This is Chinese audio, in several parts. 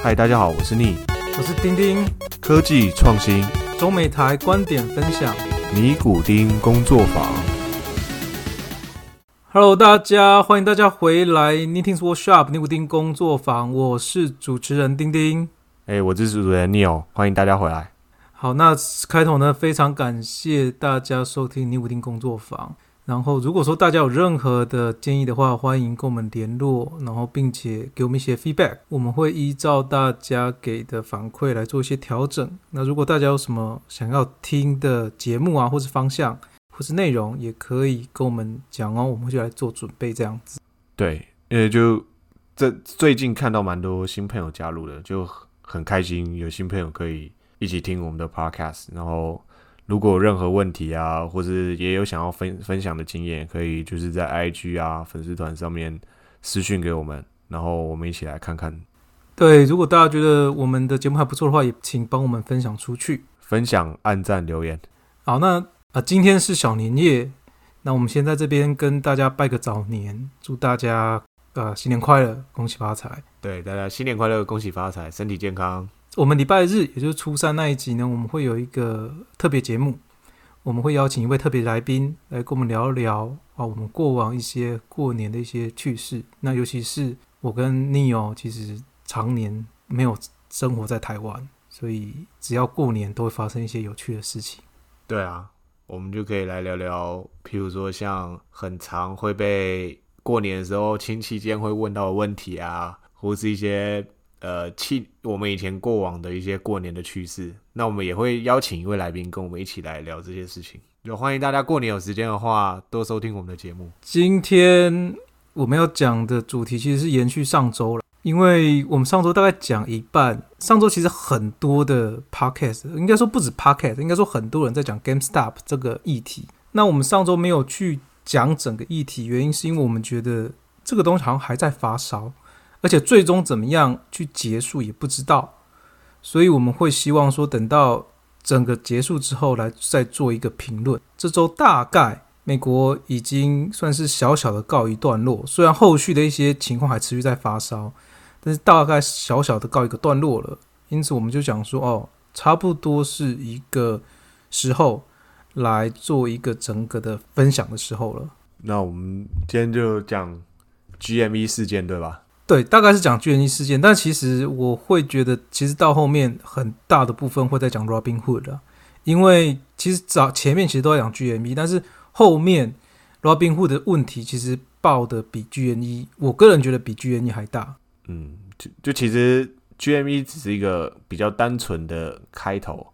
嗨，大家好，我是逆，我是丁丁。科技创新，中美台观点分享，尼古丁工作坊。Hello， 大家，欢迎大家回来 Nittins Workshop 尼古丁工作坊，我是主持人丁丁。我是主持人逆哦，欢迎大家回来。好，那开头呢，非常感谢大家收听尼古丁工作坊。然后如果说大家有任何的建议的话，欢迎跟我们联络，然后并且给我们一些 feedback， 我们会依照大家给的反馈来做一些调整。那如果大家有什么想要听的节目啊，或是方向或是内容，也可以跟我们讲哦，我们会就来做准备这样子。对，因为就这最近看到蛮多新朋友加入的，就很开心有新朋友可以一起听我们的 podcast， 然后如果有任何问题啊，或是也有想要 分享的经验，可以就是在 IG 啊粉丝团上面私讯给我们，然后我们一起来看看。对，如果大家觉得我们的节目还不错的话，也请帮我们分享出去，分享、按赞、留言。好，那今天是小年夜，那我们先在这边跟大家拜个早年，祝大家新年快乐，恭喜发财。对，大家新年快乐，恭喜发财，身体健康。我们礼拜日，也就是初三那一集呢，我们会有一个特别节目，我们会邀请一位特别来宾来跟我们聊一聊我们过往一些过年的一些趣事。那尤其是我跟 Neo 其实常年没有生活在台湾，所以只要过年都会发生一些有趣的事情。对啊，我们就可以来聊聊，譬如说像很常会被过年的时候亲戚间会问到的问题啊，或是一些我们以前过往的一些过年的趣事。那我们也会邀请一位来宾跟我们一起来聊这些事情，就欢迎大家过年有时间的话多收听我们的节目。今天我们要讲的主题其实是延续上周了，因为我们上周大概讲一半，上周其实很多的 podcast， 应该说不止 podcast， 应该说很多人在讲 GameStop 这个议题。那我们上周没有去讲整个议题，原因是因为我们觉得这个东西好像还在发烧，而且最终怎么样去结束也不知道，所以我们会希望说等到整个结束之后来再做一个评论。这周大概美国已经算是小小的告一段落，虽然后续的一些情况还持续在发烧，但是大概小小的告一个段落了。因此我们就讲说差不多是一个时候来做一个整个的分享的时候了。那我们今天就讲 GME 事件，对吧？对，大概是讲 GME 事件，但其实我会觉得，其实到后面很大的部分会在讲 Robinhood 啦，因为其实前面其实都在讲 GME， 但是后面 Robinhood 的问题其实爆的比 GME， 我个人觉得比 GME 还大。嗯，就其实 GME 只是一个比较单纯的开头，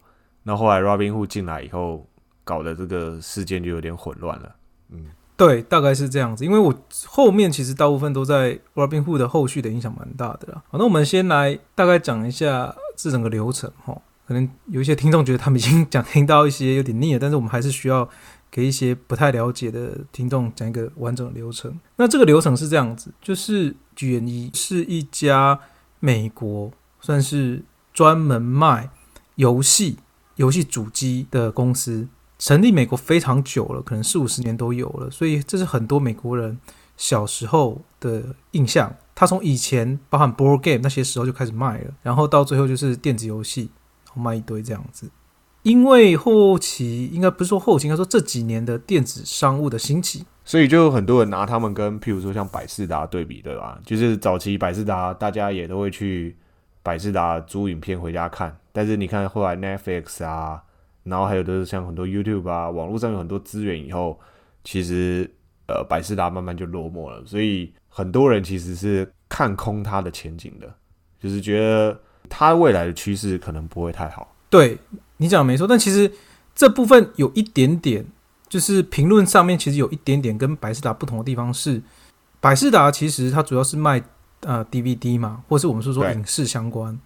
那后来 Robinhood 进来以后，搞的这个事件就有点混乱了。嗯。对，大概是这样子，因为我后面其实大部分都在 Robinhood 的后续的影响蛮大的啦。好，那我们先来大概讲一下这整个流程齁，可能有一些听众觉得他们已经听到一些有点腻了，但是我们还是需要给一些不太了解的听众讲一个完整的流程。那这个流程是这样子，就是 GME 是一家美国算是专门卖游戏主机的公司，成立美国非常久了，可能40-50年都有了，所以这是很多美国人小时候的印象。他从以前包含 board game 那些时候就开始卖了，然后到最后就是电子游戏卖一堆这样子。因为后期应该不是说后期，应该说这几年的电子商务的兴起，所以就很多人拿他们跟譬如说像百事达对比，对吧？就是早期百事达大家也都会去百事达租影片回家看，但是你看后来 Netflix 啊，然后还有就是像很多 YouTube 啊，网络上有很多资源以后，其实百事达慢慢就落寞了，所以很多人其实是看空它的前景的，就是觉得它未来的趋势可能不会太好。对，你讲没错，但其实这部分有一点点，就是评论上面其实有一点点跟百事达不同的地方是，百事达其实它主要是卖DVD 嘛，或是我们是说影视相关。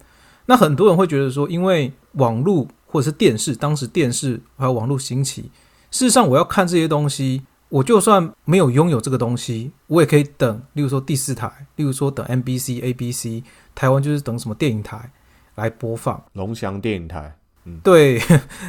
那很多人会觉得说，因为网络或者是电视，当时电视还有网络兴起，事实上我要看这些东西，我就算没有拥有这个东西，我也可以等，例如说第四台，例如说等 NBC ABC， 台湾就是等什么电影台来播放，龙翔电影台。对，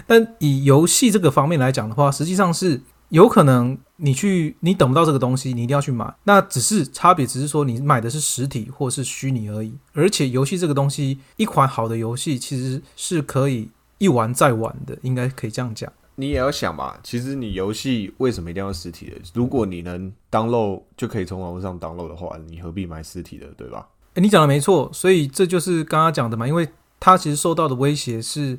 但以游戏这个方面来讲的话，实际上是有可能你等不到这个东西，你一定要去买。那只是差别，只是说你买的是实体或是虚拟而已。而且游戏这个东西，一款好的游戏其实是可以一玩再玩的，应该可以这样讲。你也要想嘛，其实你游戏为什么一定要实体的？如果你能 download 就可以从网络上 download 的话，你何必买实体的，对吧？你讲的没错，所以这就是刚刚讲的嘛，因为它其实受到的威胁是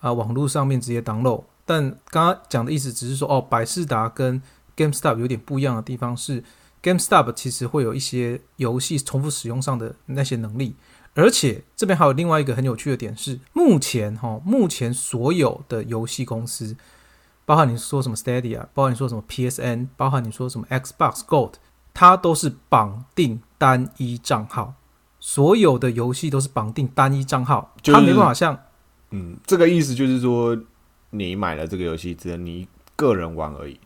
网络上面直接 download。但刚刚讲的意思只是说，百事达跟 GameStop 有点不一样的地方是 ，GameStop 其实会有一些游戏重复使用上的那些能力，而且这边还有另外一个很有趣的点是，目前所有的游戏公司，包含你说什么 Stadia， 包含你说什么 PSN， 包含你说什么 Xbox Gold， 它都是绑定单一账号，所有的游戏都是绑定单一账号，它没办法像，这个意思就是说。你买了这个游戏只能你个人玩而已，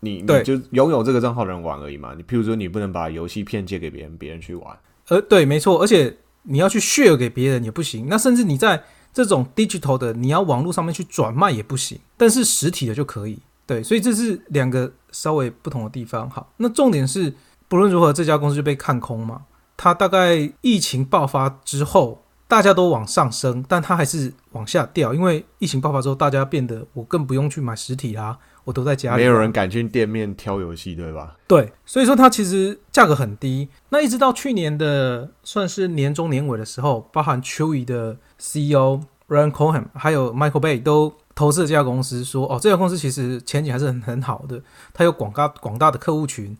你就拥有这个账号的人玩而已嘛。你譬如说你不能把游戏片借给别人，别人去玩。对，没错，而且你要去 share 给别人也不行。那甚至你在这种 digital 的，你要网络上面去转卖也不行，但是实体的就可以。对，所以这是两个稍微不同的地方。好，那重点是不论如何，这家公司就被看空嘛。它大概疫情爆发之后。大家都往上升，但它还是往下掉，因为疫情爆发之后，大家变得我更不用去买实体啦，我都在家里，没有人敢去店面挑游戏，对吧？对，所以说它其实价格很低。那一直到去年的算是年中年尾的时候，包含 Chewy 的 CEO Ryan Cohen 还有 Michael Bay 都投资了这家公司，说这家公司其实前景还是很好的，它有广大的客户群。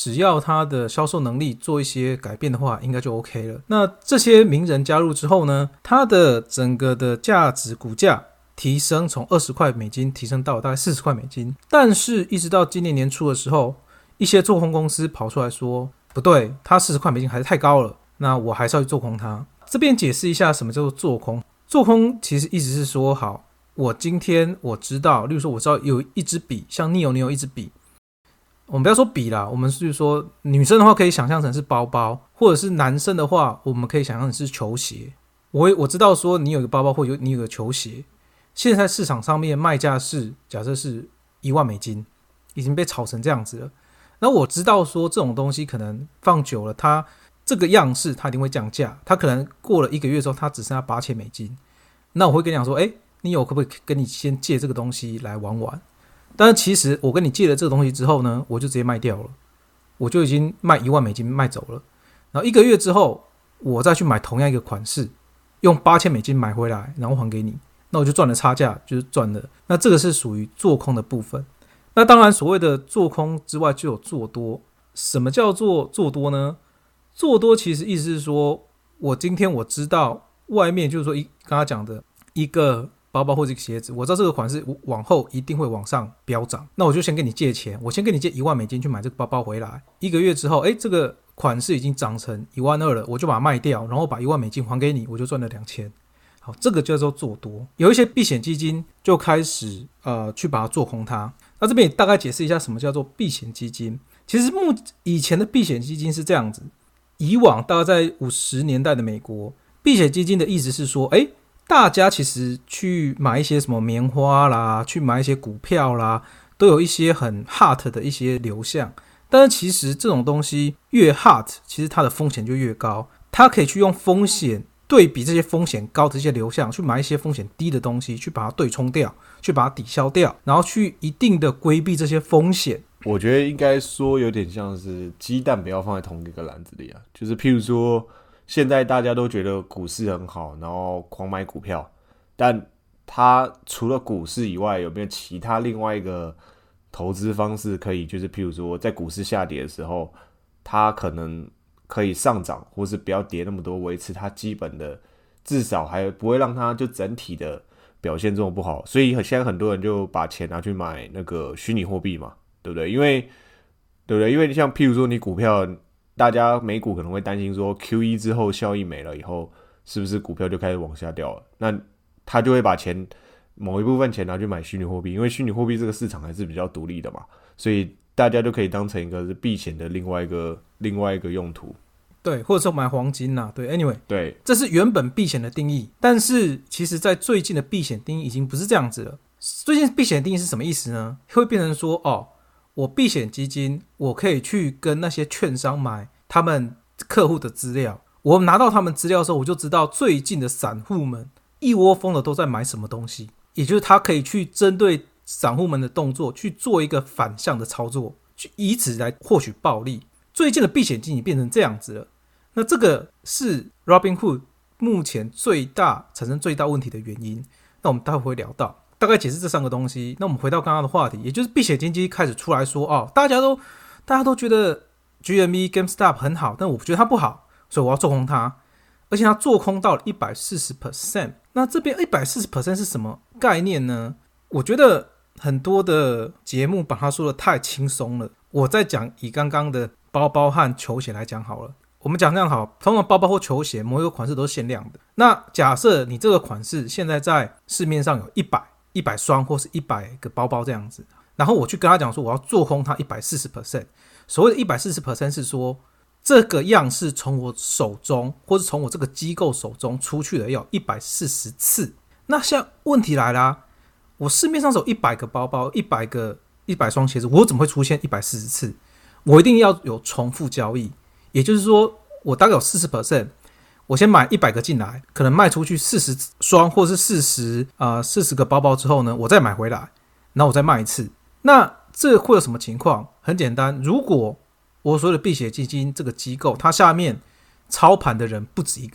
只要他的销售能力做一些改变的话，应该就 OK 了。那这些名人加入之后呢，他的整个的价值股价提升，从20块美金提升到大概40块美金。但是一直到今年年初的时候，一些做空公司跑出来说，不对，他40块美金还是太高了，那我还是要去做空他。这边解释一下什么叫做做空。做空其实意思是说，好，我今天我知道，例如说我知道有一支笔，像 Neo 一支笔，我们不要说笔啦，我们是说女生的话可以想象成是包包，或者是男生的话我们可以想象成是球鞋。我知道说你有一个包包或你有一个球鞋，现在市场上面卖价是假设是1万美金，已经被炒成这样子了。那我知道说这种东西可能放久了，它这个样式它一定会降价，它可能过了一个月之后它只剩下8000美金。那我会跟你讲说，你有可不可以跟你先借这个东西来玩玩，但是其实我跟你借了这个东西之后呢，我就直接卖掉了，我就已经卖1万美金卖走了。然后一个月之后，我再去买同样一个款式，用8000美金买回来，然后还给你，那我就赚了差价，就是赚了。那这个是属于做空的部分。那当然，所谓的做空之外，就有做多。什么叫做做多呢？做多其实意思是说，我今天我知道外面就是说刚刚讲的一个。包包或者鞋子，我知道这个款式往后一定会往上飙涨，那我就先跟你借钱，我先跟你借1万美金去买这个包包回来，一个月之后这个款式已经涨成12000了，我就把它卖掉，然后把1万美金还给你，我就赚了2000。好，这个叫做做多。有一些避险基金就开始去把它做空它。那这边也大概解释一下什么叫做避险基金。其实以前的避险基金是这样子，以往大概在50年代的美国，避险基金的意思是说大家其实去买一些什么棉花啦，去买一些股票啦，都有一些很 hot 的一些流向。但是其实这种东西越 hot， 其实它的风险就越高。它可以去用风险对比这些风险高的这些流向，去买一些风险低的东西，去把它对冲掉，去把它抵消掉，然后去一定的规避这些风险。我觉得应该说有点像是鸡蛋不要放在同一个篮子里啊，就是譬如说。现在大家都觉得股市很好，然后狂买股票，但他除了股市以外，有没有其他另外一个投资方式可以？就是譬如说，在股市下跌的时候，他可能可以上涨，或是不要跌那么多，维持他基本的，至少还不会让他就整体的表现这么不好。所以现在很多人就把钱拿去买那个虚拟货币嘛，对不对？因为像譬如说你股票。大家美股可能会担心说 QE 之后效益没了以后，是不是股票就开始往下掉了？那他就会把钱某一部分钱拿去买虚拟货币，因为虚拟货币这个市场还是比较独立的嘛，所以大家就可以当成一个是避险的另外一个用途。对，或者说买黄金啦。对 ，anyway， 对，这是原本避险的定义，但是其实在最近的避险定义已经不是这样子了。最近避险定义是什么意思呢？会变成说我避险基金我可以去跟那些券商买他们客户的资料，我拿到他们资料的时候，我就知道最近的散户们一窝蜂的都在买什么东西，也就是他可以去针对散户们的动作去做一个反向的操作，去以此来获取暴利。最近的避险基金变成这样子了，那这个是 Robinhood 目前产生最大问题的原因。那我们待会会聊到，大概解释这三个东西。那我们回到刚刚的话题，也就是避险基金开始出来说大家都觉得 GME GameStop 很好，但我觉得它不好，所以我要做空它，而且它做空到了 140%。 那这边 140% 是什么概念呢？我觉得很多的节目把它说的太轻松了，我再讲以刚刚的包包和球鞋来讲好了。我们讲这样好，通常包包或球鞋某一个款式都是限量的，那假设你这个款式现在在市面上有100双或是100个包包这样子，然后我去跟他讲说我要做空它 140%。 所谓的 140% 是说这个样式从我手中或是从我这个机构手中出去了要140次。那现在问题来啦，我市面上有100个包包100双鞋子，我怎么会出现140次？我一定要有重复交易，也就是说我大概有 40%， 我先买100个进来，可能卖出去40双或是40个包包之后呢，我再买回来，然后我再卖一次。那这会有什么情况？很简单，如果我所谓的避险基金这个机构，它下面操盘的人不止一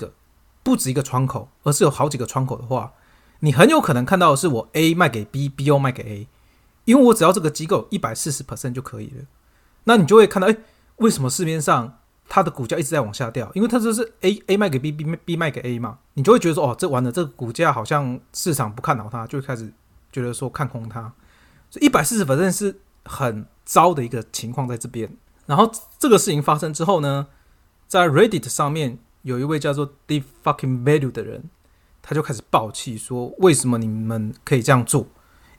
个窗口，而是有好几个窗口的话，你很有可能看到的是我 A 卖给 B， B 又卖给 A， 因为我只要这个机构 140% 就可以了。那你就会看到为什么市面上它的股价一直在往下掉？因为它就是 A 卖给 B，B 卖给 A 嘛，你就会觉得说这完了，这个股价好像市场不看好它，就会开始觉得说看空它，所以 140% 是很糟的一个情况在这边。然后这个事情发生之后呢，在 Reddit 上面有一位叫做 Deep Fucking Value 的人，他就开始爆气说为什么你们可以这样做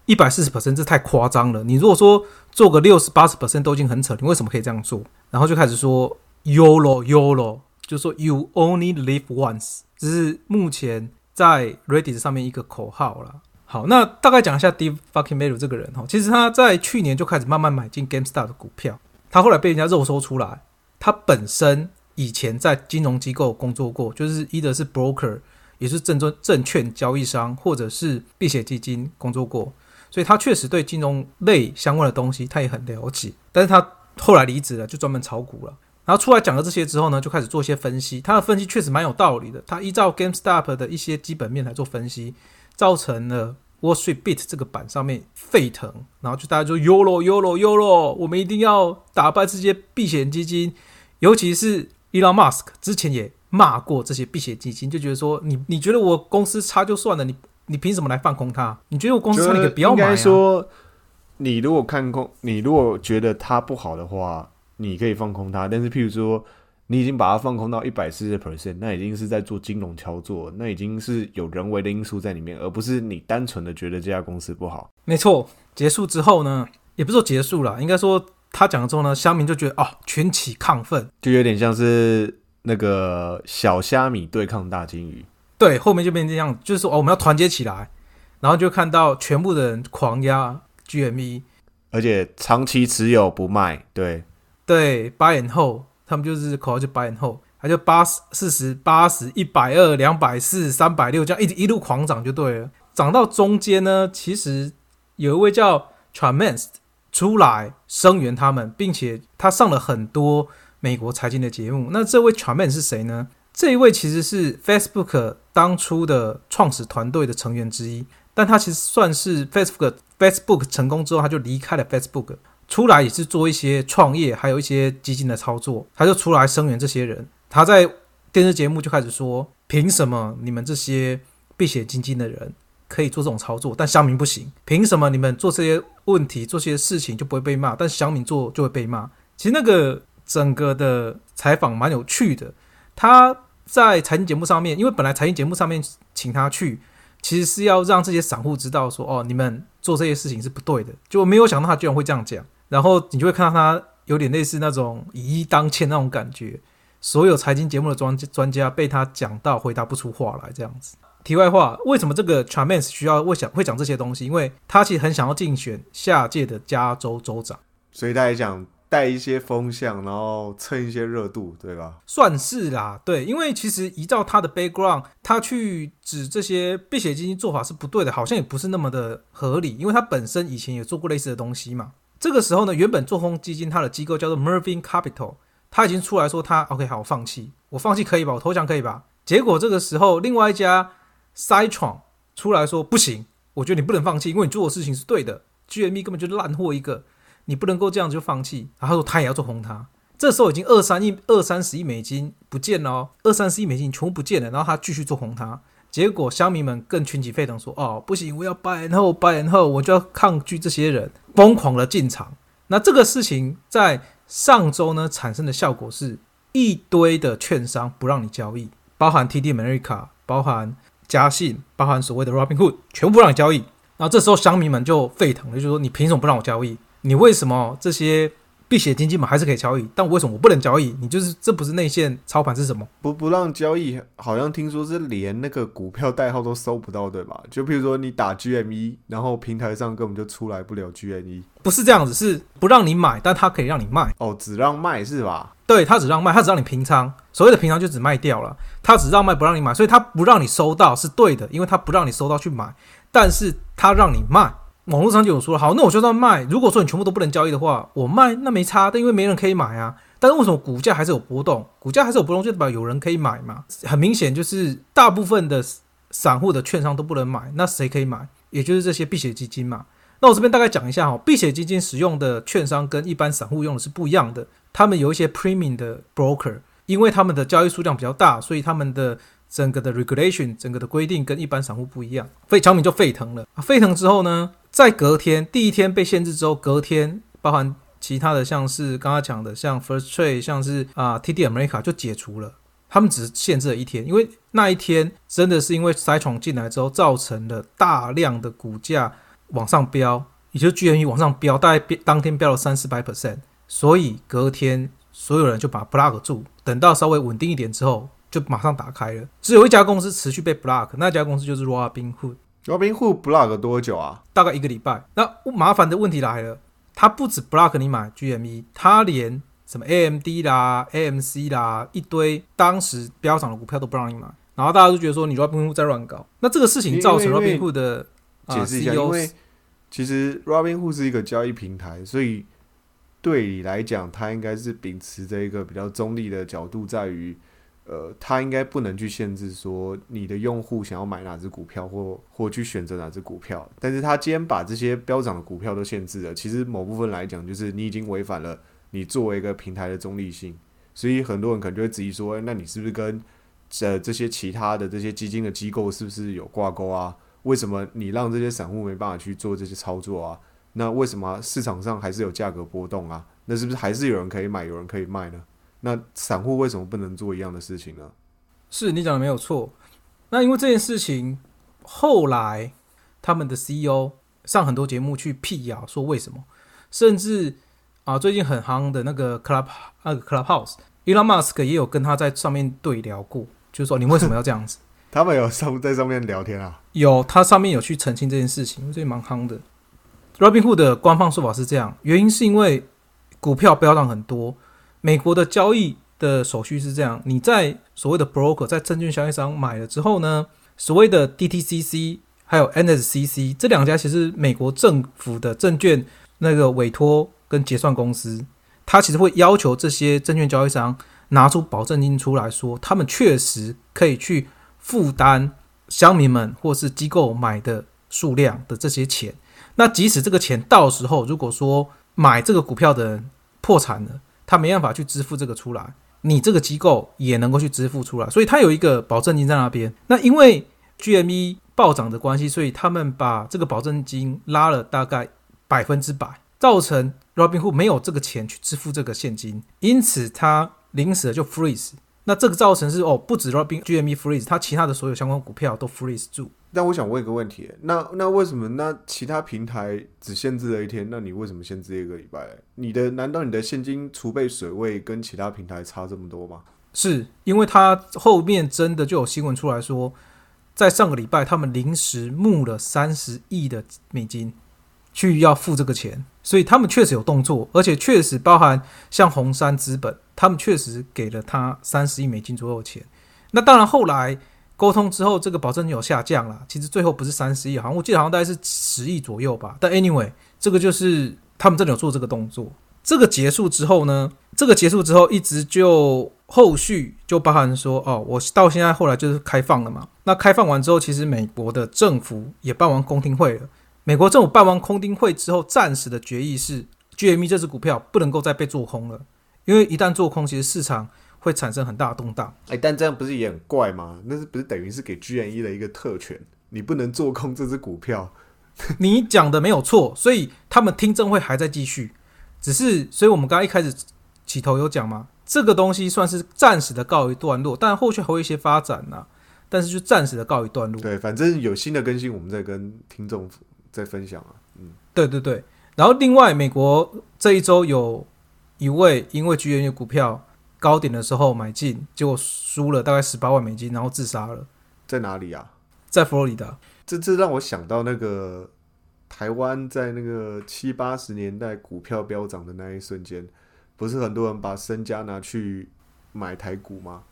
140%， 这太夸张了，你如果说做个 60-80% 都已经很扯，你为什么可以这样做？然后就开始说 YOLO， 就说 You only live once， 这是目前在 Reddit 上面一个口号啦。好，那大概讲一下 Deep Fucking Value 这个人，其实他在去年就开始慢慢买进 GameStop 的股票，他后来被人家肉搜出来，他本身以前在金融机构工作过，就是是 broker， 也是证券交易商或者是避险基金工作过，所以他确实对金融类相关的东西他也很了解。但是他后来离职了，就专门炒股了。然后出来讲了这些之后呢，就开始做一些分析，他的分析确实蛮有道理的，他依照 GameStop 的一些基本面来做分析，造成了WallStreetBets 这个版上面沸腾，然后就大家就 YOLO YOLO YOLO， 我们一定要打败这些避险基金，尤其是 Elon Musk 之前也骂过这些避险基金，就觉得说 你觉得我公司差就算了，你凭什么来放空它？你觉得我公司差你可不要买啊。应该说你如果看空，你如果觉得它不好的话，你可以放空它，但是譬如说你已经把它放空到 140%， 那已经是在做金融操作，那已经是有人为的因素在里面，而不是你单纯的觉得这家公司不好。没错，结束之后呢，也不是说结束啦，应该说他讲了之后呢，乡民就觉得群起亢奋，就有点像是那个小虾米对抗大金鱼。对，后面就变成这样，就是说我们要团结起来，然后就看到全部的人狂压 GME， 而且长期持有不卖。对 buy and hold，他们就是口号就 buy and hold， 他就80、40、80、120、240、360这样一路狂涨就对了。涨到中间呢，其实有一位叫 Chamath 出来声援他们，并且他上了很多美国财经的节目。那这位 Chamath 是谁呢？这一位其实是 Facebook 当初的创始团队的成员之一，但他其实算是 Facebook 成功之后他就离开了 Facebook，出来也是做一些创业还有一些基金的操作，他就出来声援这些人。他在电视节目就开始说，凭什么你们这些避险基金的人可以做这种操作，但乡民不行？凭什么你们做这些问题做这些事情就不会被骂，但乡民做就会被骂？其实那个整个的采访蛮有趣的。他在财经节目上面，因为本来财经节目上面请他去其实是要让这些散户知道说你们做这些事情是不对的，就没有想到他居然会这样讲。然后你就会看到他有点类似那种以一当千那种感觉，所有财经节目的专家被他讲到回答不出话来这样子。题外话，为什么这个 Chamath 需要会讲这些东西？因为他其实很想要竞选下届的加州州长。所以大家讲带一些风向，然后蹭一些热度，对吧？算是啦，对，因为其实依照他的 background， 他去指这些避险基金做法是不对的，好像也不是那么的合理，因为他本身以前也做过类似的东西嘛。这个时候呢，原本做空基金他的机构叫做 Melvin Capital， 他已经出来说他 OK 好，我放弃可以吧，我投降可以吧？结果这个时候另外一家 Citron 出来说不行，我觉得你不能放弃，因为你做的事情是对的， GME 根本就烂货一个，你不能够这样就放弃。然后他说他也要做空他，这时候已经二三十亿美金不见了哦，230亿美金全部不见了，然后他继续做空他，结果乡民们更群起沸腾说哦不行，我要 buy and hold buy and hold， 我就要抗拒这些人疯狂的进场。那这个事情在上周呢产生的效果是一堆的券商不让你交易，包含 TD Ameritrade， 包含嘉信，包含所谓的 Robinhood， 全部不让你交易。然后这时候乡民们就沸腾了，就说你凭什么不让我交易？你为什么这些避险基金嘛还是可以交易，但为什么我不能交易？你就是这不是内线操盘是什么？不让交易，好像听说是连那个股票代号都搜不到，对吧？就比如说你打 GME， 然后平台上根本就出来不了 GME。不是这样子，是不让你买，但它可以让你卖。哦，只让卖是吧？对，它只让卖，它只让你平仓。所谓的平仓就只卖掉了，它只让卖不让你买，所以它不让你收到是对的，因为它不让你收到去买，但是它让你卖。网络上就有说好，那我就算卖，如果说你全部都不能交易的话，我卖那没差，但因为没人可以买啊。但是为什么股价还是有波动？股价还是有波动就代表有人可以买嘛。很明显就是大部分的散户的券商都不能买，那谁可以买？也就是这些避险基金嘛。那我这边大概讲一下哦，避险基金使用的券商跟一般散户用的是不一样的，他们有一些 premium 的 broker， 因为他们的交易数量比较大，所以他们的整个的 regulation 整个的规定跟一般散户不一样，所以小米就沸腾了。沸腾之后呢，在隔天，第一天被限制之后，隔天包含其他的像是刚刚讲的像 FirstTrade， 像是TD America 就解除了，他们只限制了一天，因为那一天真的是因为Citron进来之后造成了大量的股价往上飙，也就是 GME 往上飙，大概当天飙了300-400%， 所以隔天所有人就把 block 住，等到稍微稳定一点之后就马上打开了，只有一家公司持续被 block， 那家公司就是 Robinhood。Robinhood block 多久啊？大概1个礼拜。那麻烦的问题来了，他不止 block 你买 GME， 他连什么 AMD 啦 AMC 啦一堆当时飙涨的股票都不让你买，然后大家就觉得说你 Robinhood 在乱搞。那这个事情造成 Robinhood 的解释一下、因为其实 Robinhood 是一个交易平台，所以对你来讲他应该是秉持着一个比较中立的角度，在于他应该不能去限制说你的用户想要买哪只股票或去选择哪只股票，但是他今天把这些飙涨的股票都限制了，其实某部分来讲就是你已经违反了你作为一个平台的中立性，所以很多人可能就会质疑说、那你是不是跟这些其他的这些基金的机构是不是有挂钩啊？为什么你让这些散户没办法去做这些操作啊？那为什么市场上还是有价格波动啊？那是不是还是有人可以买有人可以卖呢？那散户为什么不能做一样的事情呢？是你讲的没有错。那因为这件事情，后来他们的 CEO 上很多节目去辟谣，说为什么，甚至最近很夯的那个 Clubhouse， Elon Musk 也有跟他在上面对聊过，就是说你为什么要这样子？他们有在上面聊天啊？有，他上面有去澄清这件事情，所以蛮夯的。Robinhood 的官方说法是这样，原因是因为股票飙涨很多。美国的交易的手续是这样，你在所谓的 broker 在证券交易商买了之后呢，所谓的 DTCC 还有 NSCC 这两家其实美国政府的证券那个委托跟结算公司，他其实会要求这些证券交易商拿出保证金出来，说他们确实可以去负担乡民们或是机构买的数量的这些钱。那即使这个钱到时候如果说买这个股票的人破产了，他没办法去支付这个出来，你这个机构也能够去支付出来，所以他有一个保证金在那边。那因为 GME 暴涨的关系，所以他们把这个保证金拉了大概100%，造成 Robinhood 没有这个钱去支付这个现金，因此他临时就 freeze。 那这个造成是不止 GME freeze， 他其他的所有相关股票都 freeze 住。但我想问一个问题，那为什么那其他平台只限制了一天，那你为什么限制1个礼拜？难道你的现金储备水位跟其他平台差这么多吗？是因为他后面真的就有新闻出来说，在上个礼拜他们临时募了30亿的美金，去要付这个钱，所以他们确实有动作，而且确实包含像红杉资本，他们确实给了他30亿美金左右的钱。那当然后来沟通之后这个保证金有下降啦，其实最后不是30亿，好像我记得好像大概是10亿左右吧。但 anyway 这个就是他们真的有做这个动作。这个结束之后呢，这个结束之后一直就后续就包含说我到现在后来就是开放了嘛。那开放完之后其实美国的政府也办完公听会了，美国政府办完公听会之后暂时的决议是 GME 这支股票不能够再被做空了，因为一旦做空其实市场会产生很大的动荡。但这样不是也很怪吗？那是不是等于是给 GME 的一个特权，你不能做空这支股票？你讲的没有错，所以他们听证会还在继续，只是所以我们刚刚一开始起头有讲嘛，这个东西算是暂时的告一段落，但后续还会有一些发展啦，但是就暂时的告一段落。对，反正有新的更新我们再跟听众再分享啊。对对对。然后另外美国这一周有一位因为 GME 股票高点的时候买进，结果输了大概18万美金，然后自杀了。在哪里啊？在佛罗里达。这让我想到那个台湾在那个70、80年代股票飙涨的那一瞬间，不是很多人把身家拿去买台股吗？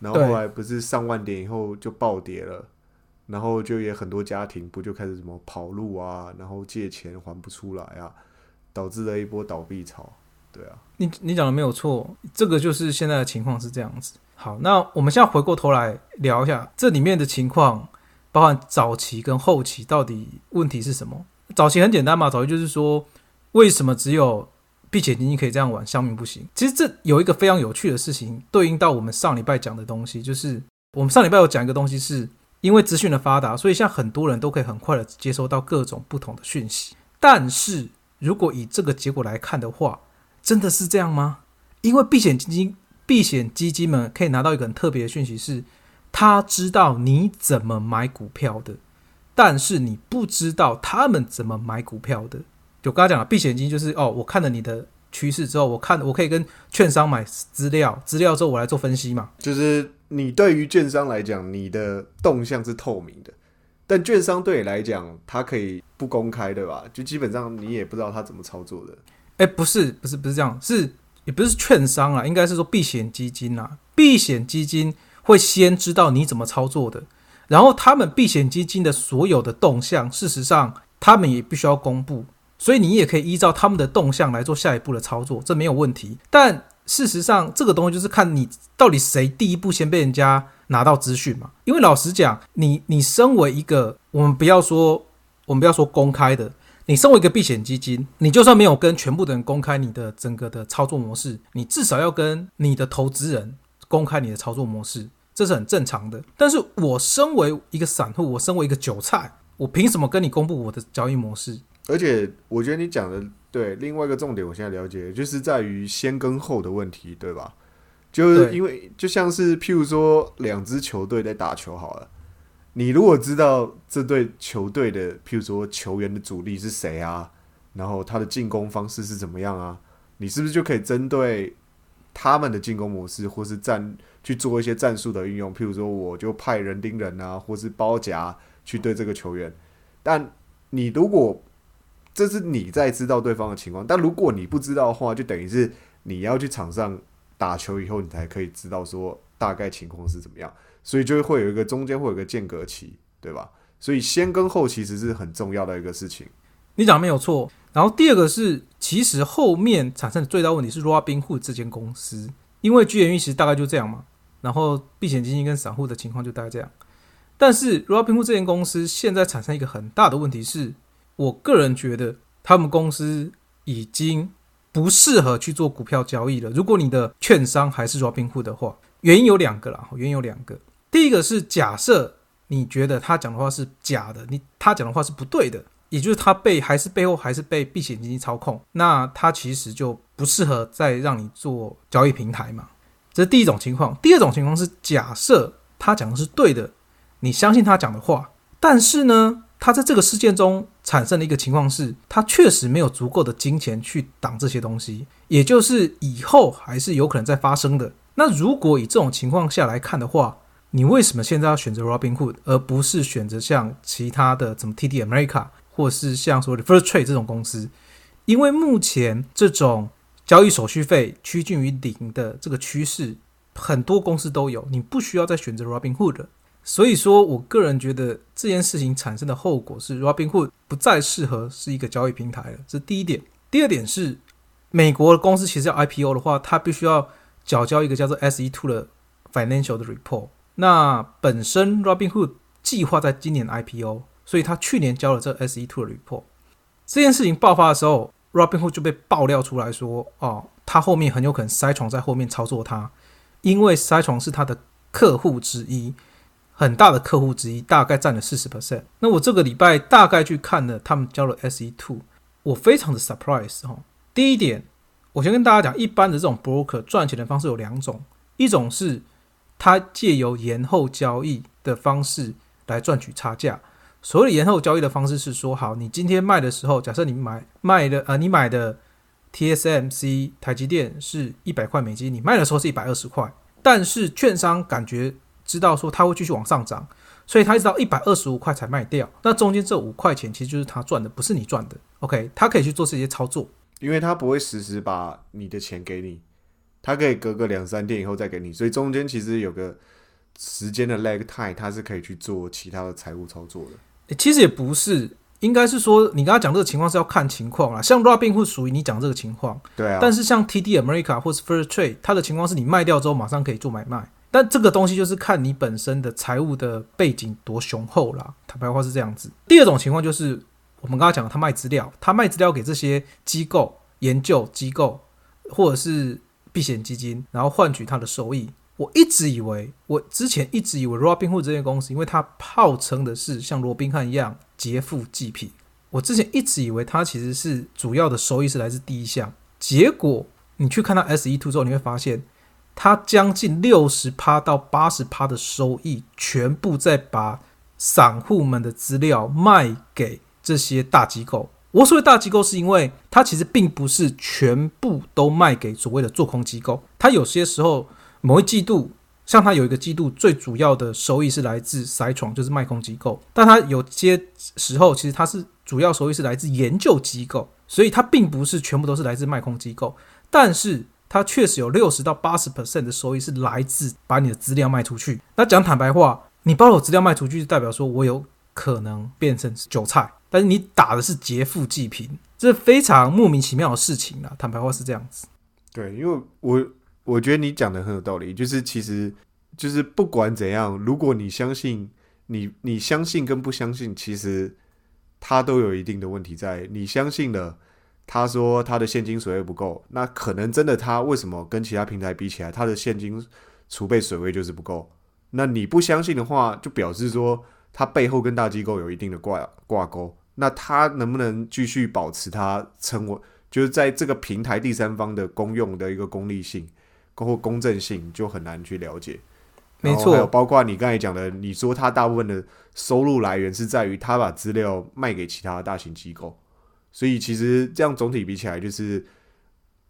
然后后来不是上万点以后就暴跌了，然后就也很多家庭不就开始什么跑路啊，然后借钱还不出来啊，导致了一波倒闭潮。对啊，你讲的没有错，这个就是现在的情况是这样子。好，那我们现在回过头来聊一下这里面的情况，包含早期跟后期到底问题是什么。早期很简单嘛，早期就是说为什么只有避险基金可以这样玩，乡民不行。其实这有一个非常有趣的事情对应到我们上礼拜讲的东西，就是我们上礼拜有讲一个东西，是因为资讯的发达，所以像很多人都可以很快的接收到各种不同的讯息。但是如果以这个结果来看的话，真的是这样吗？因为避险基金们可以拿到一个很特别的讯息，是他知道你怎么买股票的，但是你不知道他们怎么买股票的。就我刚才讲了，避险基金就是我看了你的趋势之后，我可以跟券商买资料之后我来做分析嘛。就是你对于券商来讲，你的动向是透明的，但券商对你来讲，它可以不公开，对吧？就基本上你也不知道它怎么操作的。不是这样，也不是券商啦，应该是说避险基金啦。避险基金会先知道你怎么操作的，然后他们避险基金的所有的动向，事实上他们也必须要公布。所以你也可以依照他们的动向来做下一步的操作，这没有问题。但事实上这个东西就是看你到底谁第一步先被人家拿到资讯嘛。因为老实讲，你身为一个，我们不要说公开的，你身为一个避险基金，你就算没有跟全部的人公开你的整个的操作模式，你至少要跟你的投资人公开你的操作模式，这是很正常的。但是我身为一个散户，我身为一个韭菜，我凭什么跟你公布我的交易模式？而且我觉得你讲的对，另外一个重点我现在了解，就是在于先跟后的问题，对吧？就是因为就像是譬如说两支球队在打球好了，你如果知道这队球队的譬如说球员的主力是谁啊，然后他的进攻方式是怎么样啊，你是不是就可以针对他们的进攻模式或是去做一些战术的运用？譬如说我就派人盯人啊，或是包夹去对这个球员。但你如果这是你在知道对方的情况，但如果你不知道的话，就等于是你要去场上打球以后，你才可以知道说大概情况是怎么样，所以就会有一个中间会有一个间隔期，对吧？所以先跟后其实是很重要的一个事情。你讲没有错。然后第二个是，其实后面产生的最大问题是 Robinhood 这间公司，因为 GME 其实大概就这样嘛，然后避险基金跟散户的情况就大概这样。但是 Robinhood 这间公司现在产生一个很大的问题是，我个人觉得他们公司已经不适合去做股票交易了，如果你的券商还是 Robinhood 的话。原因有两个。第一个是，假设你觉得他讲的话是假的，他讲的话是不对的，也就是他背后还是被避险基金操控，那他其实就不适合再让你做交易平台嘛。这是第一种情况。第二种情况是，假设他讲的是对的，你相信他讲的话，但是呢，他在这个事件中产生的一个情况是，他确实没有足够的金钱去挡这些东西，也就是以后还是有可能再发生的。那如果以这种情况下来看的话，你为什么现在要选择 Robinhood 而不是选择像其他的什么 TD America 或是像所谓的 FirstTrade 这种公司，因为目前这种交易手续费趋近于零的这个趋势，很多公司都有，你不需要再选择 Robinhood 了。所以说我个人觉得这件事情产生的后果是 Robinhood 不再适合是一个交易平台了，这是第一点。第二点是美国的公司其实要 IPO 的话，它必须要缴交一个叫做 SE2 的 Financial 的 Report， 那本身 Robinhood 计划在今年 IPO， 所以他去年交了这 SE2 的 Report。 这件事情爆发的时候， Robinhood 就被爆料出来说，他后面很有可能Citron在后面操作他，因为Citron是他的客户之一，很大的客户之一，大概占了 40%。 那我这个礼拜大概去看了他们交了 SE2， 我非常的 surprise。 第一点我先跟大家讲，一般的这种 broker 赚钱的方式有两种，一种是他借由延后交易的方式来赚取差价。所谓的延后交易的方式是说，好，你今天卖的时候，假设你买的 TSMC 台积电是100块美金，你卖的时候是120块，但是券商感觉知道说它会继续往上涨，所以它一直到125块才卖掉，那中间这5块钱其实就是它赚的，不是你赚的。 OK， 它可以去做这些操作，因为它不会实时把你的钱给你，它可以隔个2-3天以后再给你，所以中间其实有个时间的 lag time， 它是可以去做其他的财务操作的。其实也不是，应该是说你刚才讲这个情况是要看情况啦，像 Robinhood 属于你讲这个情况，对啊。但是像 TD America 或是 FirstTrade， 它的情况是你卖掉之后马上可以做买卖，但这个东西就是看你本身的财务的背景多雄厚啦，坦白话是这样子。第二种情况就是我们刚刚讲的，他卖资料，他卖资料给这些机构、研究机构或者是避险基金，然后换取他的收益。我之前一直以为 Robinhood 这间公司，因为它号称的是像罗宾汉一样劫富济贫，我之前一直以为它其实是主要的收益是来自第一项，结果你去看它 SE2 之后，你会发现它将近 60% 到 80% 的收益全部在把散户们的资料卖给这些大机构。我所谓大机构是因为它其实并不是全部都卖给所谓的做空机构，它有些时候某一季度，像它有一个季度最主要的收益是来自Citron，就是卖空机构，但它有些时候其实它是主要收益是来自研究机构，所以它并不是全部都是来自卖空机构，但是它确实有 60% 到 80% 的收益是来自把你的资料卖出去。那讲坦白话，你把我资料卖出去就代表说我有可能变成韭菜，但是你打的是劫富济贫，这是非常莫名其妙的事情啦，坦白话是这样子。对，因为我觉得你讲的很有道理，就是其实就是不管怎样，如果你相信你相信跟不相信，其实它都有一定的问题在。你相信了，他说他的现金水位不够，那可能真的他为什么跟其他平台比起来，他的现金储备水位就是不够。那你不相信的话，就表示说他背后跟大机构有一定的挂钩。那他能不能继续保持他成为就是在这个平台第三方的公用的一个功利性或公正性，就很难去了解。没错，还有包括你刚才讲的，你说他大部分的收入来源是在于他把资料卖给其他大型机构。所以其实这样总体比起来，就是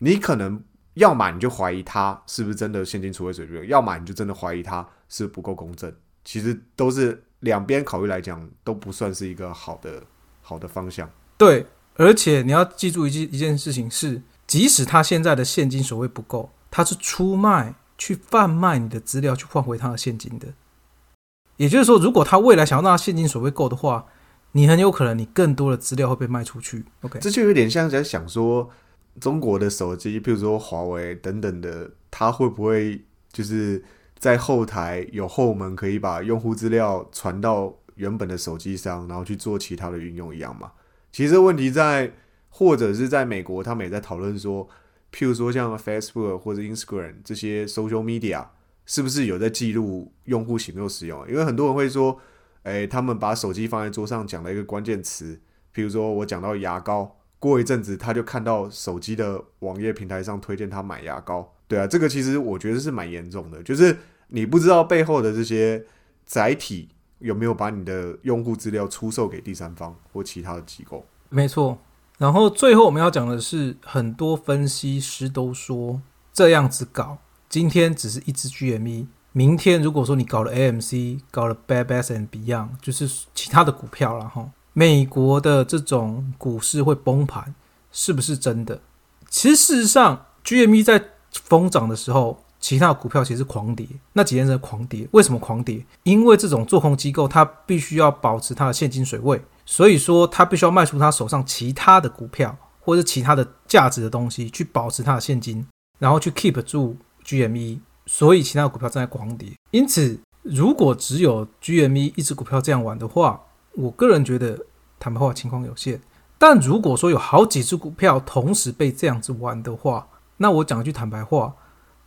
你可能要么你就怀疑他是不是真的现金储备水平，要么你就真的怀疑他是不够公正。其实都是两边考虑来讲，都不算是一个好的方向。对，而且你要记住一件事情是，即使他现在的现金水位不够，他是出卖去贩卖你的资料去换回他的现金的。也就是说，如果他未来想要让他现金水位够的话，你很有可能你更多的资料会被卖出去。 OK， 这就有点像在想说中国的手机，譬如说华为等等的，它会不会就是在后台有后门可以把用户资料传到原本的手机上，然后去做其他的运用一样嘛？其实问题在，或者是在美国他们也在讨论说，譬如说像 Facebook 或者 Instagram 这些 social media 是不是有在记录用户行为使用。因为很多人会说他们把手机放在桌上讲了一个关键词，譬如说我讲到牙膏，过一阵子他就看到手机的网页平台上推荐他买牙膏。对啊，这个其实我觉得是蛮严重的，就是你不知道背后的这些载体有没有把你的用户资料出售给第三方或其他的机构。没错，然后最后我们要讲的是，很多分析师都说这样子搞，今天只是一支 GME，明天如果说你搞了 AMC， 搞了 Bed Bath & Beyond， 就是其他的股票啦，美国的这种股市会崩盘是不是真的？其实事实上 GME 在疯涨的时候，其他股票其实是狂跌，那几天是狂跌。为什么狂跌？因为这种做空机构它必须要保持它的现金水位，所以说它必须要卖出它手上其他的股票或者其他的价值的东西去保持它的现金，然后去 keep 住 GME， 所以其他股票正在狂跌。因此如果只有 GME 一只股票这样玩的话，我个人觉得坦白话情况有限。但如果说有好几只股票同时被这样子玩的话，那我讲一句坦白话，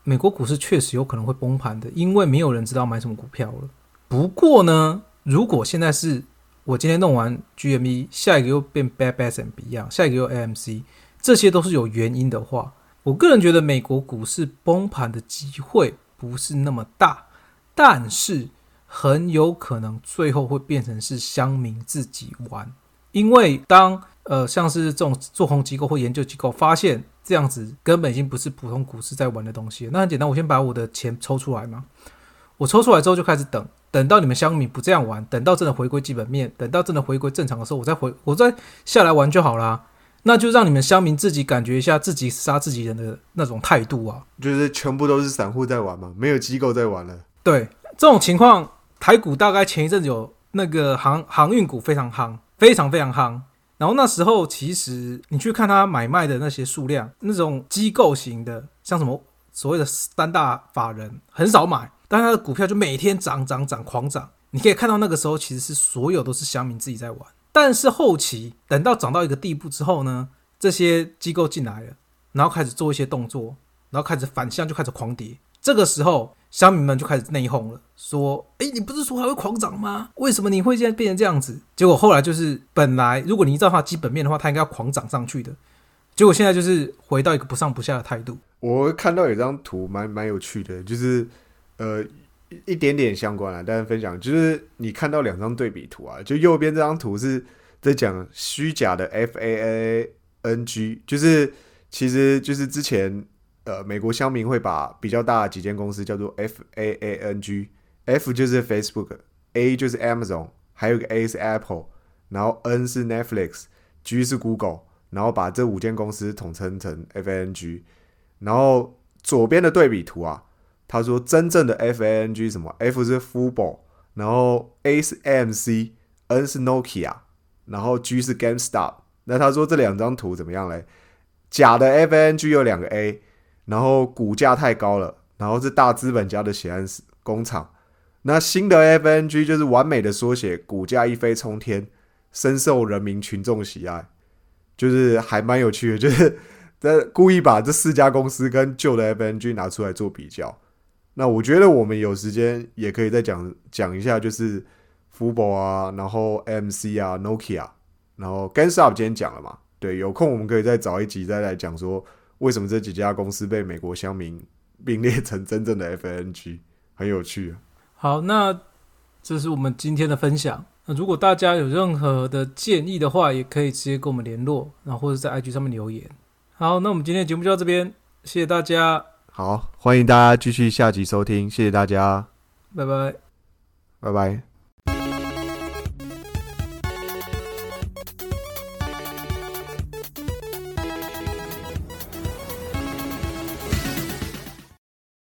美国股市确实有可能会崩盘的，因为没有人知道买什么股票了。不过呢，如果现在是我今天弄完 GME， 下一个又变 Bed Bath & Beyond， 下一个又 AMC， 这些都是有原因的话，我个人觉得美国股市崩盘的机会不是那么大，但是很有可能最后会变成是乡民自己玩。因为当像是这种做空机构或研究机构发现这样子根本已经不是普通股市在玩的东西，那很简单，我先把我的钱抽出来嘛，我抽出来之后就开始等，等到你们乡民不这样玩，等到真的回归基本面，等到真的回归正常的时候，我再下来玩就好啦。那就让你们乡民自己感觉一下自己杀自己人的那种态度啊，就是全部都是散户在玩嘛，没有机构在玩了。对，这种情况台股大概前一阵子有那个航运股非常夯，非常非常夯，然后那时候其实你去看它买卖的那些数量，那种机构型的像什么所谓的三大法人很少买，但他的股票就每天涨狂涨。你可以看到那个时候其实是所有都是乡民自己在玩，但是后期等到涨到一个地步之后呢，这些机构进来了，然后开始做一些动作，然后开始反向就开始狂跌。这个时候乡民们就开始内讧了，说你不是说还会狂涨吗？为什么你会现在变成这样子？结果后来就是本来如果你依照它基本面的话，它应该要狂涨上去的，结果现在就是回到一个不上不下的态度。我看到有张图蛮有趣的，就是一点点相关啦，但是分享就是你看到两张对比图啊，就右边这张图是在讲虚假的 FAANG， 就是其实就是之前美国乡民会把比较大的几间公司叫做 FAANG， F 就是 Facebook， A 就是 Amazon， 还有一个 A 是 Apple， 然后 N 是 Netflix， G 是 Google， 然后把这五间公司统称成 FAANG。 然后左边的对比图啊，他说真正的 FANG 是什么？ F 是 FUBO， 然后 A 是 AMC， N 是 Nokia， 然后 G 是 GameStop。 那他说这两张图怎么样嘞？假的 FANG 有两个 A， 然后股价太高了，然后是大资本家的血汗工厂。那新的 FANG 就是完美的缩写，股价一飞冲天，深受人民群众喜爱。就是还蛮有趣的，就是故意把这四家公司跟旧的 FANG 拿出来做比较。那我觉得我们有时间也可以再讲一下，就是 FUBO 啊，然后 MC 啊， Nokia， 然后 GameStop 今天讲了嘛，对，有空我们可以再找一集再来讲说为什么这几家公司被美国乡民并列成真正的 FANG， 很有趣啊。好，那这是我们今天的分享。那如果大家有任何的建议的话，也可以直接跟我们联络，然后或者在 IG 上面留言。好，那我们今天的节目就到这边，谢谢大家。好，欢迎大家继续下集收听，谢谢大家，拜拜，拜拜。